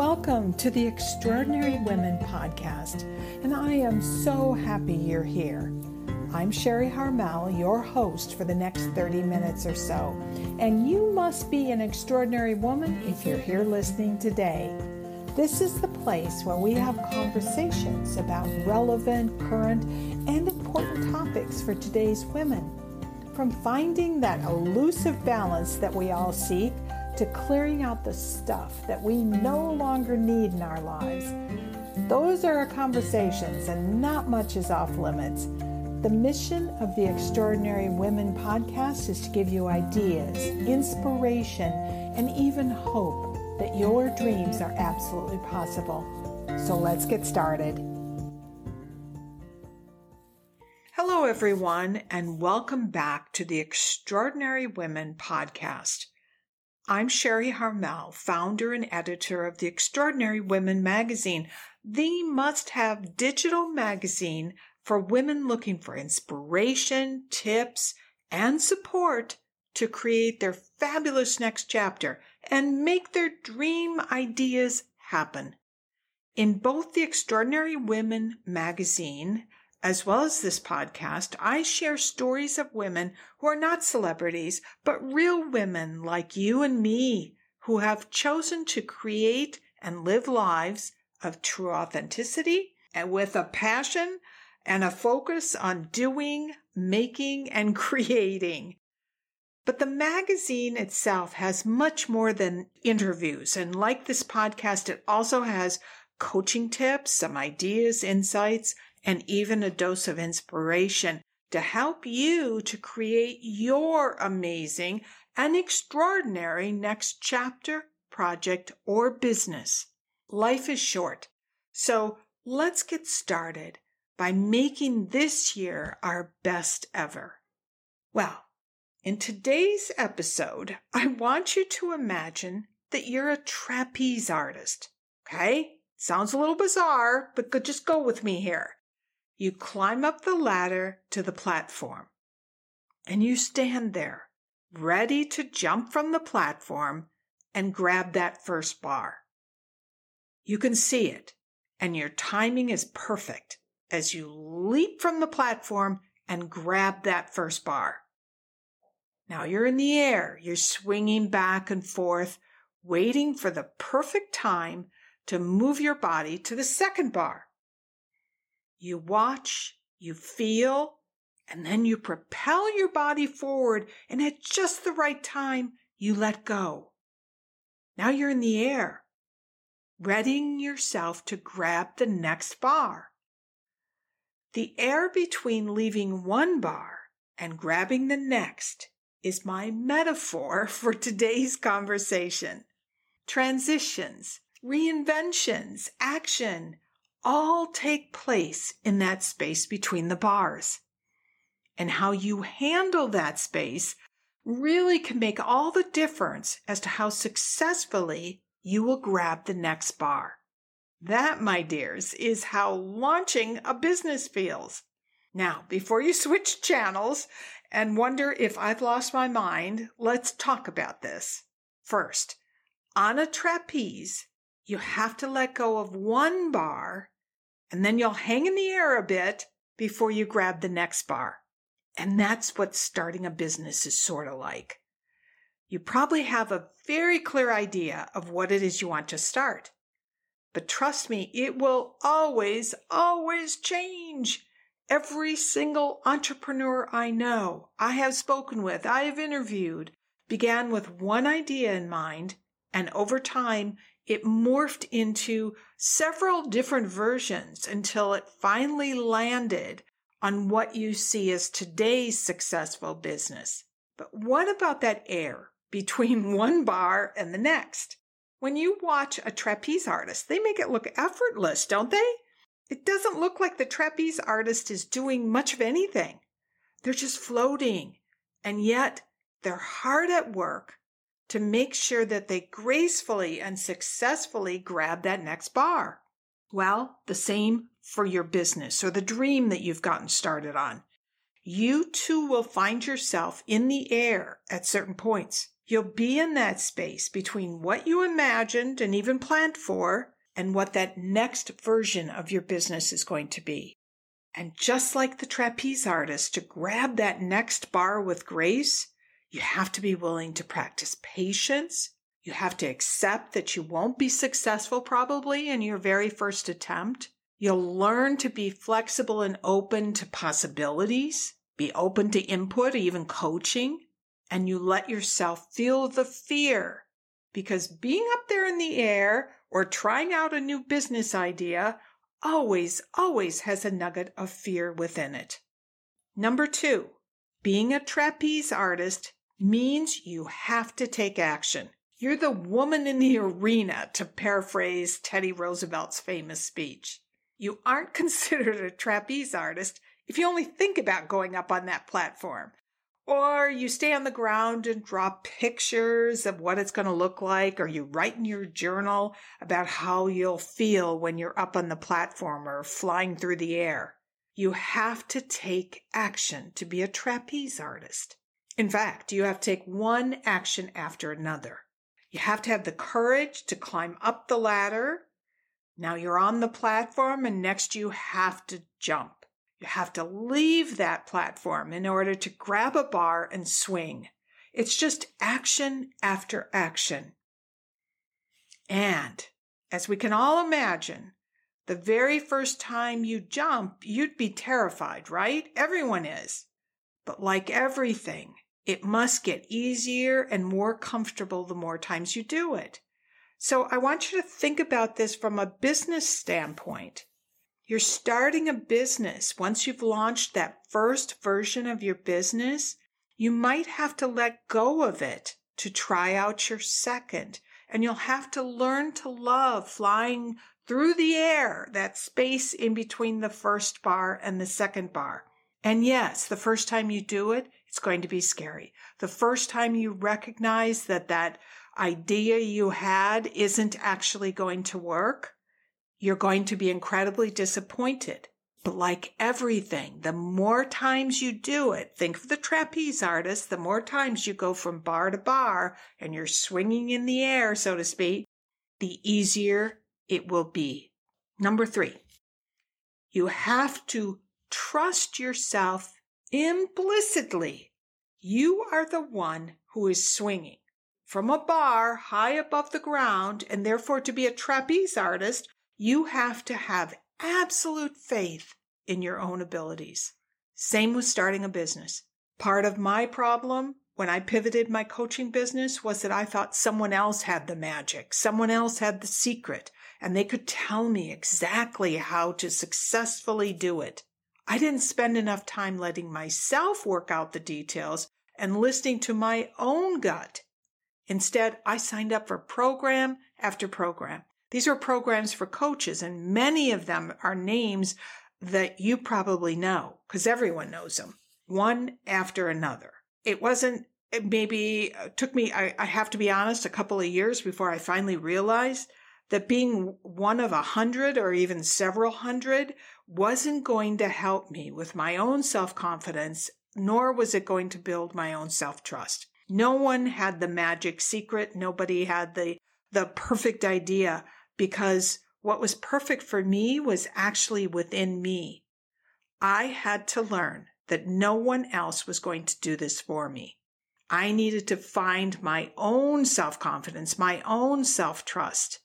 Welcome to the Extraordinary Women Podcast, and I am so happy you're here. I'm Sherry Harmel, your host for the next 30 minutes or so, and you must be an extraordinary woman if you're here listening today. This is the place where we have conversations about relevant, current, and important topics for today's women. From finding that elusive balance that we all seek, to clearing out the stuff that we no longer need in our lives. Those are our conversations, and not much is off limits. The mission of the Extraordinary Women Podcast is to give you ideas, inspiration, and even hope that your dreams are absolutely possible. So let's get started. Hello, everyone, and welcome back to the Extraordinary Women Podcast. I'm Sherry Harmel, founder and editor of the Extraordinary Women Magazine, the must-have digital magazine for women looking for inspiration, tips, and support to create their fabulous next chapter and make their dream ideas happen. In both the Extraordinary Women Magazine, as well as this podcast, I share stories of women who are not celebrities, but real women like you and me who have chosen to create and live lives of true authenticity and with a passion and a focus on doing, making, and creating. But the magazine itself has much more than interviews. And like this podcast, it also has coaching tips, some ideas, insights, and even a dose of inspiration to help you to create your amazing and extraordinary next chapter, project, or business. Life is short, so let's get started by making this year our best ever. Well, in today's episode, I want you to imagine that you're a trapeze artist, okay? Sounds a little bizarre, but just go with me here. You climb up the ladder to the platform, and you stand there, ready to jump from the platform and grab that first bar. You can see it, and your timing is perfect as you leap from the platform and grab that first bar. Now you're in the air. You're swinging back and forth, waiting for the perfect time to move your body to the second bar. You watch, you feel, and then you propel your body forward, and at just the right time, you let go. Now you're in the air, readying yourself to grab the next bar. The air between leaving one bar and grabbing the next is my metaphor for today's conversation. Transitions, reinventions, action, all take place in that space between the bars. And how you handle that space really can make all the difference as to how successfully you will grab the next bar. That, my dears, is how launching a business feels. Now, before you switch channels and wonder if I've lost my mind, let's talk about this. First, on a trapeze, you have to let go of one bar, and then you'll hang in the air a bit before you grab the next bar. And that's what starting a business is sort of like. You probably have a very clear idea of what it is you want to start. But trust me, it will always, always change. Every single entrepreneur I know, I have spoken with, I have interviewed, began with one idea in mind, and over time, it morphed into several different versions until it finally landed on what you see as today's successful business. But what about that air between one bar and the next? When you watch a trapeze artist, they make it look effortless, don't they? It doesn't look like the trapeze artist is doing much of anything. They're just floating, and yet they're hard at work to make sure that they gracefully and successfully grab that next bar. Well, the same for your business or the dream that you've gotten started on. you too will find yourself in the air at certain points. You'll be in that space between what you imagined and even planned for and what that next version of your business is going to be. And just like the trapeze artist, to grab that next bar with grace, you have to be willing to practice patience. You have to accept that you won't be successful probably in your very first attempt. You'll learn to be flexible and open to possibilities, be open to input, even coaching, and you let yourself feel the fear, because being up there in the air or trying out a new business idea always has a nugget of fear within it. Number 2, being a trapeze artist means you have to take action. You're the woman in the arena, to paraphrase Teddy Roosevelt's famous speech. You aren't considered a trapeze artist if you only think about going up on that platform, or you stay on the ground and draw pictures of what it's going to look like, or you write in your journal about how you'll feel when you're up on the platform or flying through the air. You have to take action to be a trapeze artist. In fact, you have to take one action after another. You have to have the courage to climb up the ladder. Now you're on the platform, and next you have to jump. You have to leave that platform in order to grab a bar and swing. It's just action after action. And as we can all imagine, the very first time you jump, you'd be terrified, right? Everyone is. But like everything, it must get easier and more comfortable the more times you do it. So I want you to think about this from a business standpoint. You're starting a business. Once you've launched that first version of your business, you might have to let go of it to try out your second. And you'll have to learn to love flying through the air, that space in between the first bar and the second bar. And yes, the first time you do it, it's going to be scary. The first time you recognize that that idea you had isn't actually going to work, you're going to be incredibly disappointed. But like everything, the more times you do it, think of the trapeze artist, the more times you go from bar to bar and you're swinging in the air, so to speak, the easier it will be. Number 3, you have to trust yourself implicitly. You are the one who is swinging from a bar high above the ground, and therefore to be a trapeze artist, you have to have absolute faith in your own abilities. Same with starting a business. Part of my problem when I pivoted my coaching business was that I thought someone else had the magic, someone else had the secret, and they could tell me exactly how to successfully do it. I didn't spend enough time letting myself work out the details and listening to my own gut. Instead, I signed up for program after program. These are programs for coaches, and many of them are names that you probably know because everyone knows them, one after another. It took me, I have to be honest, a couple of years before I finally realized that being one of 100 or even several hundred wasn't going to help me with my own self-confidence, nor was it going to build my own self-trust. No one had the magic secret. Nobody had the perfect idea, because what was perfect for me was actually within me. I had to learn that no one else was going to do this for me. I needed to find my own self-confidence, my own self-trust.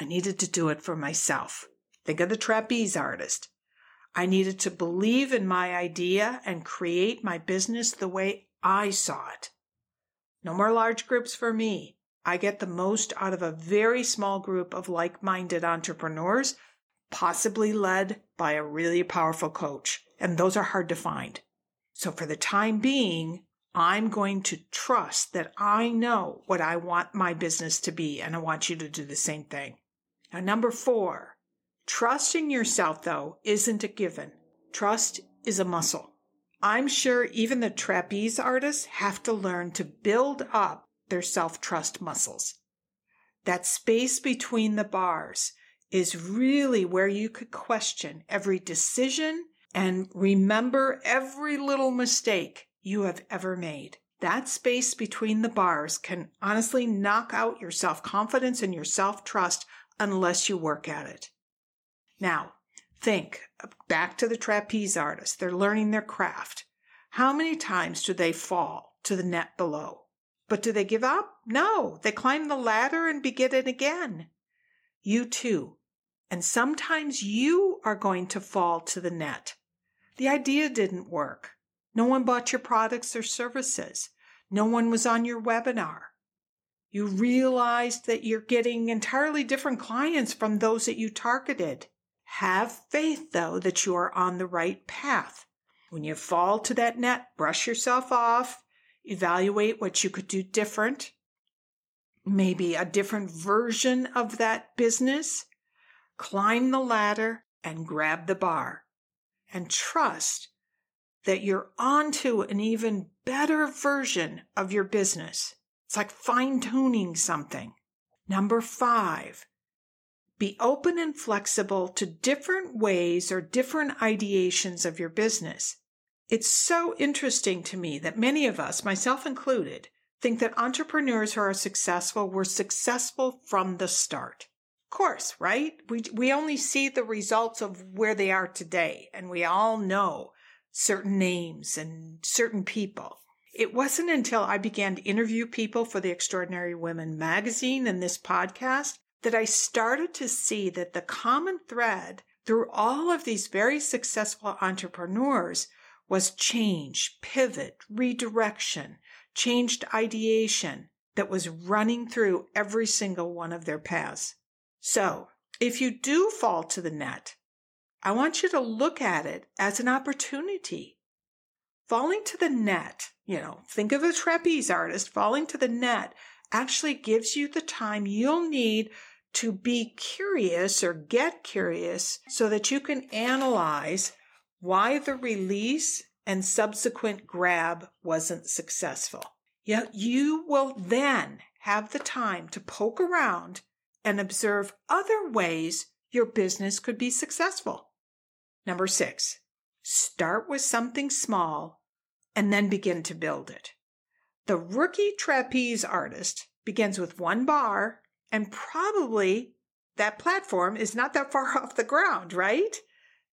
I needed to do it for myself. Think of the trapeze artist. I needed to believe in my idea and create my business the way I saw it. No more large groups for me. I get the most out of a very small group of like-minded entrepreneurs, possibly led by a really powerful coach. And those are hard to find. So for the time being, I'm going to trust that I know what I want my business to be, and I want you to do the same thing. Now, number 4, trusting yourself, though, isn't a given. Trust is a muscle. I'm sure even the trapeze artists have to learn to build up their self-trust muscles. That space between the bars is really where you could question every decision and remember every little mistake you have ever made. That space between the bars can honestly knock out your self-confidence and your self-trust unless you work at it. Now, think back to the trapeze artists. They're learning their craft. How many times do they fall to the net below? But do they give up? No, they climb the ladder and begin it again. You too. And sometimes you are going to fall to the net. The idea didn't work. No one bought your products or services. No one was on your webinar. You realized that you're getting entirely different clients from those that you targeted. Have faith, though, that you are on the right path. When you fall to that net, brush yourself off, evaluate what you could do different, maybe a different version of that business, climb the ladder and grab the bar, and trust that you're onto an even better version of your business. It's like fine-tuning something. Number 5, be open and flexible to different ways or different ideations of your business. It's so interesting to me that many of us, myself included, think that entrepreneurs who are successful were successful from the start. Of course, right? We only see the results of where they are today, and we all know certain names and certain people. It wasn't until I began to interview people for the Extraordinary Women magazine and this podcast that I started to see that the common thread through all of these very successful entrepreneurs was change, pivot, redirection, changed ideation that was running through every single one of their paths. So if you do fall to the net, I want you to look at it as an opportunity. Falling to the net, think of a trapeze artist, falling to the net actually gives you the time you'll need to be curious or get curious so that you can analyze why the release and subsequent grab wasn't successful. Yet you will then have the time to poke around and observe other ways your business could be successful. Number 6, start with something small and then begin to build it. The rookie trapeze artist begins with one bar, and probably that platform is not that far off the ground, right?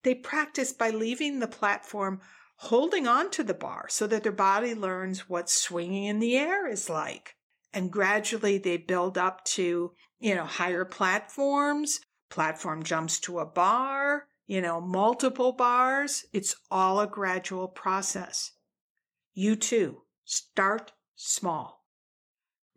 They practice by leaving the platform, holding on to the bar so that their body learns what swinging in the air is like. And gradually they build up to, higher platforms, platform jumps to a bar, multiple bars. It's all a gradual process. You too, start small.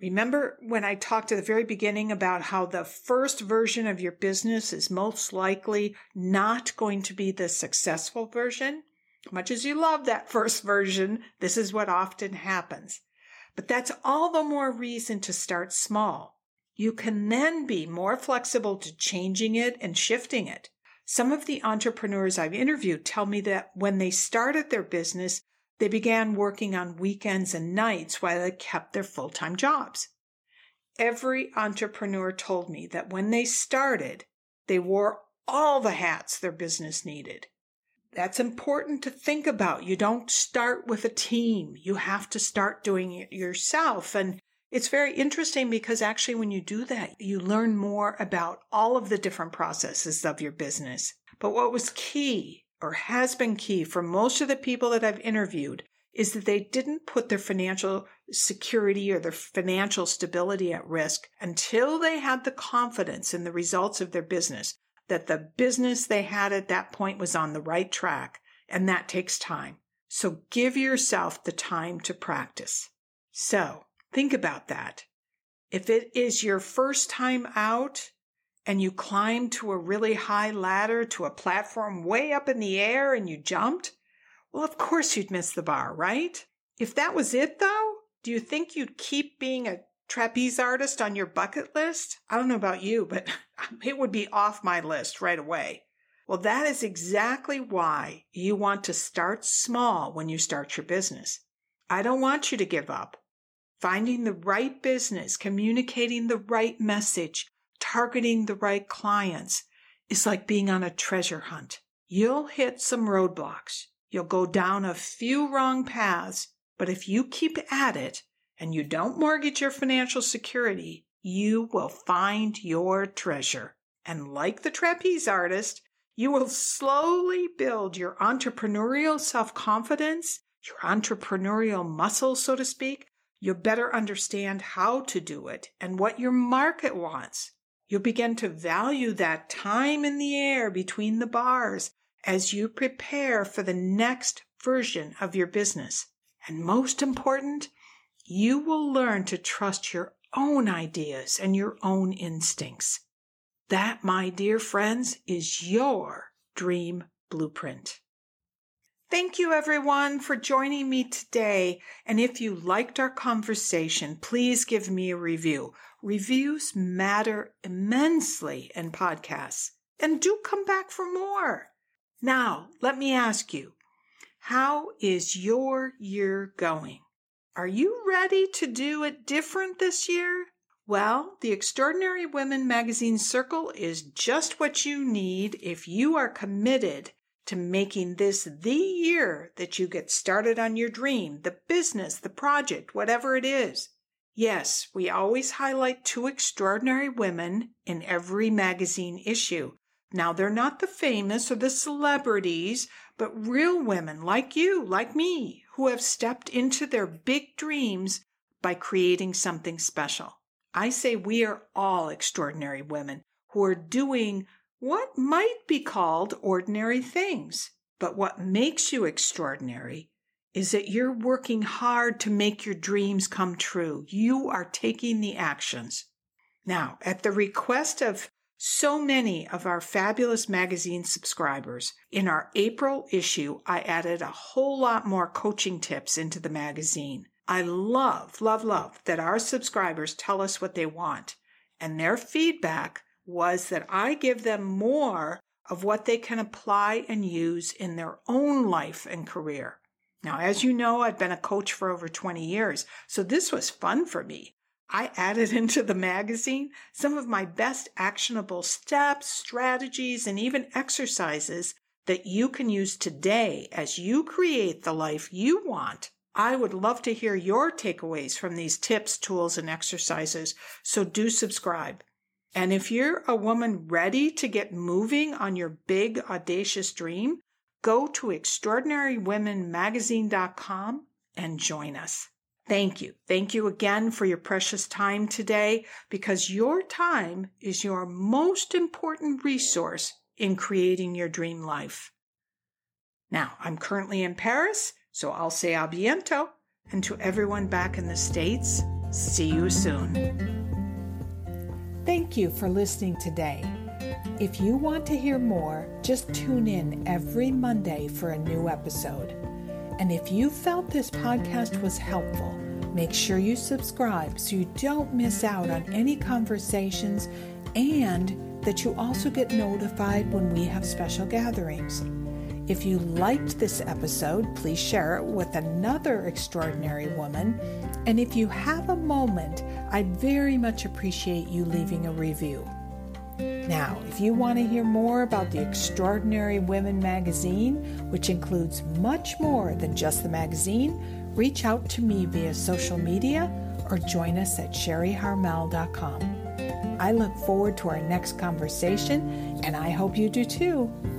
Remember when I talked at the very beginning about how the first version of your business is most likely not going to be the successful version? As much as you love that first version, this is what often happens. But that's all the more reason to start small. You can then be more flexible to changing it and shifting it. Some of the entrepreneurs I've interviewed tell me that when they started their business, they began working on weekends and nights while they kept their full-time jobs. Every entrepreneur told me that when they started, they wore all the hats their business needed. That's important to think about. You don't start with a team. You have to start doing it yourself. And it's very interesting because actually when you do that, you learn more about all of the different processes of your business. But what was key, or has been key for most of the people that I've interviewed, is that they didn't put their financial security or their financial stability at risk until they had the confidence in the results of their business, that the business they had at that point was on the right track, and that takes time. So give yourself the time to practice. So think about that. If it is your first time out, and you climbed to a really high ladder to a platform way up in the air and you jumped, well, of course you'd miss the bar, right? If that was it, though, do you think you'd keep being a trapeze artist on your bucket list? I don't know about you, but it would be off my list right away. Well, that is exactly why you want to start small when you start your business. I don't want you to give up. Finding the right business, communicating the right message, targeting the right clients is like being on a treasure hunt. You'll hit some roadblocks. You'll go down a few wrong paths, but if you keep at it and you don't mortgage your financial security, you will find your treasure. And like the trapeze artist, you will slowly build your entrepreneurial self-confidence, your entrepreneurial muscle, so to speak. You'll better understand how to do it and what your market wants. You'll begin to value that time in the air between the bars as you prepare for the next version of your business. And most important, you will learn to trust your own ideas and your own instincts. That, my dear friends, is your dream blueprint. Thank you, everyone, for joining me today. And if you liked our conversation, please give me a review. Reviews matter immensely in podcasts. And do come back for more. Now, let me ask you, how is your year going? Are you ready to do it different this year? Well, the Extraordinary Women Magazine Circle is just what you need if you are committed to making this the year that you get started on your dream, the business, the project, whatever it is. Yes, we always highlight 2 extraordinary women in every magazine issue. Now, they're not the famous or the celebrities, but real women like you, like me, who have stepped into their big dreams by creating something special. I say we are all extraordinary women who are doing what might be called ordinary things. But what makes you extraordinary is that you're working hard to make your dreams come true. You are taking the actions. Now, at the request of so many of our fabulous magazine subscribers, in our April issue, I added a whole lot more coaching tips into the magazine. I love, love, love that our subscribers tell us what they want, and their feedback was that I give them more of what they can apply and use in their own life and career. Now, as you know, I've been a coach for over 20 years, so this was fun for me. I added into the magazine some of my best actionable steps, strategies, and even exercises that you can use today as you create the life you want. I would love to hear your takeaways from these tips, tools, and exercises, so do subscribe. And if you're a woman ready to get moving on your big, audacious dream, go to ExtraordinaryWomenMagazine.com and join us. Thank you. Thank you again for your precious time today, because your time is your most important resource in creating your dream life. Now, I'm currently in Paris, so I'll say a bientôt, and to everyone back in the States, see you soon. Thank you for listening today. If you want to hear more, just tune in every Monday for a new episode. And if you felt this podcast was helpful, make sure you subscribe so you don't miss out on any conversations, and that you also get notified when we have special gatherings. If you liked this episode, please share it with another extraordinary woman. And if you have a moment, I'd very much appreciate you leaving a review. Now, if you want to hear more about the Extraordinary Women magazine, which includes much more than just the magazine, reach out to me via social media or join us at sherryharmel.com. I look forward to our next conversation, and I hope you do too.